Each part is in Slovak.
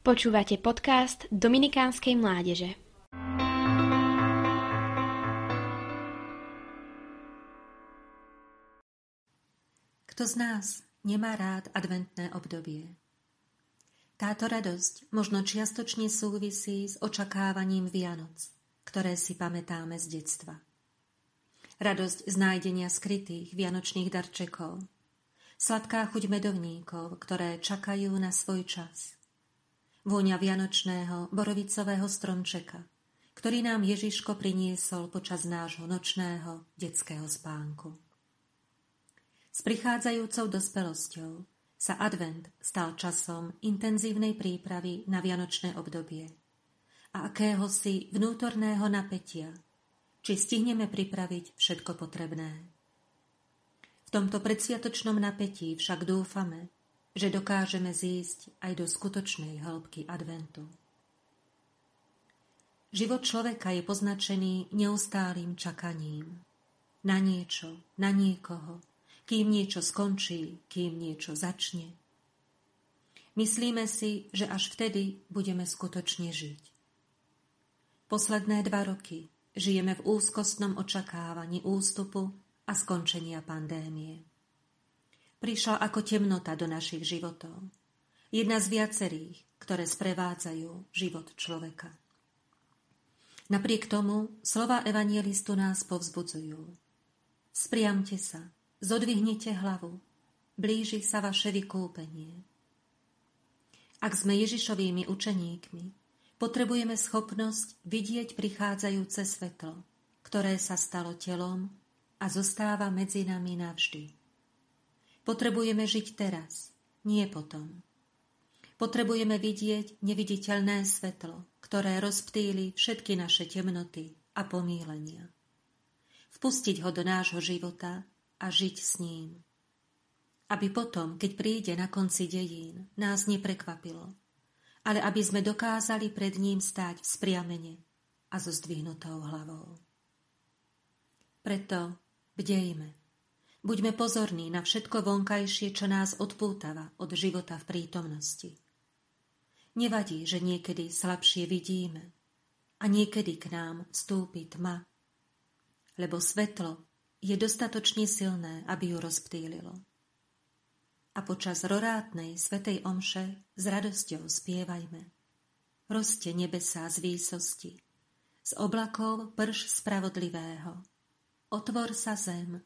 Počúvate podcast Dominikánskej mládeže. Kto z nás nemá rád adventné obdobie? Táto radosť možno čiastočne súvisí s očakávaním Vianoc, ktoré si pamätáme z detstva. Radosť z nájdenia skrytých vianočných darčekov, sladká chuť medovníkov, ktoré čakajú na svoj čas, vôňa vianočného borovicového stromčeka, ktorý nám Ježiško priniesol počas nášho nočného detského spánku. S prichádzajúcou dospelosťou sa advent stal časom intenzívnej prípravy na vianočné obdobie a akéhosi vnútorného napätia, či stihneme pripraviť všetko potrebné. V tomto predsviatočnom napätí však dúfame, že dokážeme zísť aj do skutočnej hĺbky adventu. Život človeka je poznačený neustálým čakaním. Na niečo, na niekoho, kým niečo skončí, kým niečo začne. Myslíme si, že až vtedy budeme skutočne žiť. Posledné 2 roky žijeme v úzkostnom očakávaní ústupu a skončenia pandémie. Prišla ako temnota do našich životov. Jedna z viacerých, ktoré sprevádzajú život človeka. Napriek tomu slová evangelistu nás povzbudzujú. Spriamte sa, zodvihnite hlavu, blíži sa vaše vykúpenie. Ak sme Ježišovými učeníkmi, potrebujeme schopnosť vidieť prichádzajúce svetlo, ktoré sa stalo telom a zostáva medzi nami navždy. Potrebujeme žiť teraz, nie potom. Potrebujeme vidieť neviditeľné svetlo, ktoré rozptýli všetky naše temnoty a pomýlenia. Vpustiť ho do nášho života a žiť s ním. Aby potom, keď príde na konci dejín, nás neprekvapilo, ale aby sme dokázali pred ním stáť vzpriamene a so zdvihnutou hlavou. Preto bdejme. Buďme pozorní na všetko vonkajšie, čo nás odpútava od života v prítomnosti. Nevadí, že niekedy slabšie vidíme a niekedy k nám vstúpi tma, lebo svetlo je dostatočne silné, aby ju rozptýlilo. A počas rorátnej svätej omše s radosťou spievajme. Roste nebesá z výsosti, z oblakov prš spravodlivého. Otvor sa zem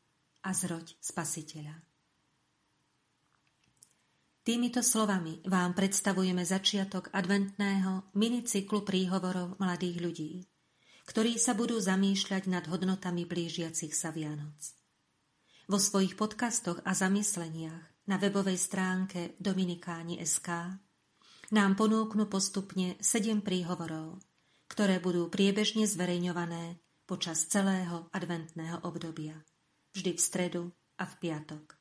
a zroď Spasiteľa. Týmito slovami vám predstavujeme začiatok adventného minicyklu príhovorov mladých ľudí, ktorí sa budú zamýšľať nad hodnotami blížiacich sa Vianoc. Vo svojich podcastoch a zamysleniach na webovej stránke Dominikáni.sk nám ponúknu postupne 7 príhovorov, ktoré budú priebežne zverejňované počas celého adventného obdobia, vždy v stredu a v piatok.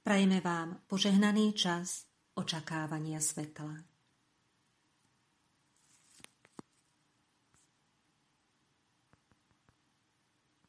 Prajme vám požehnaný čas očakávania svetla.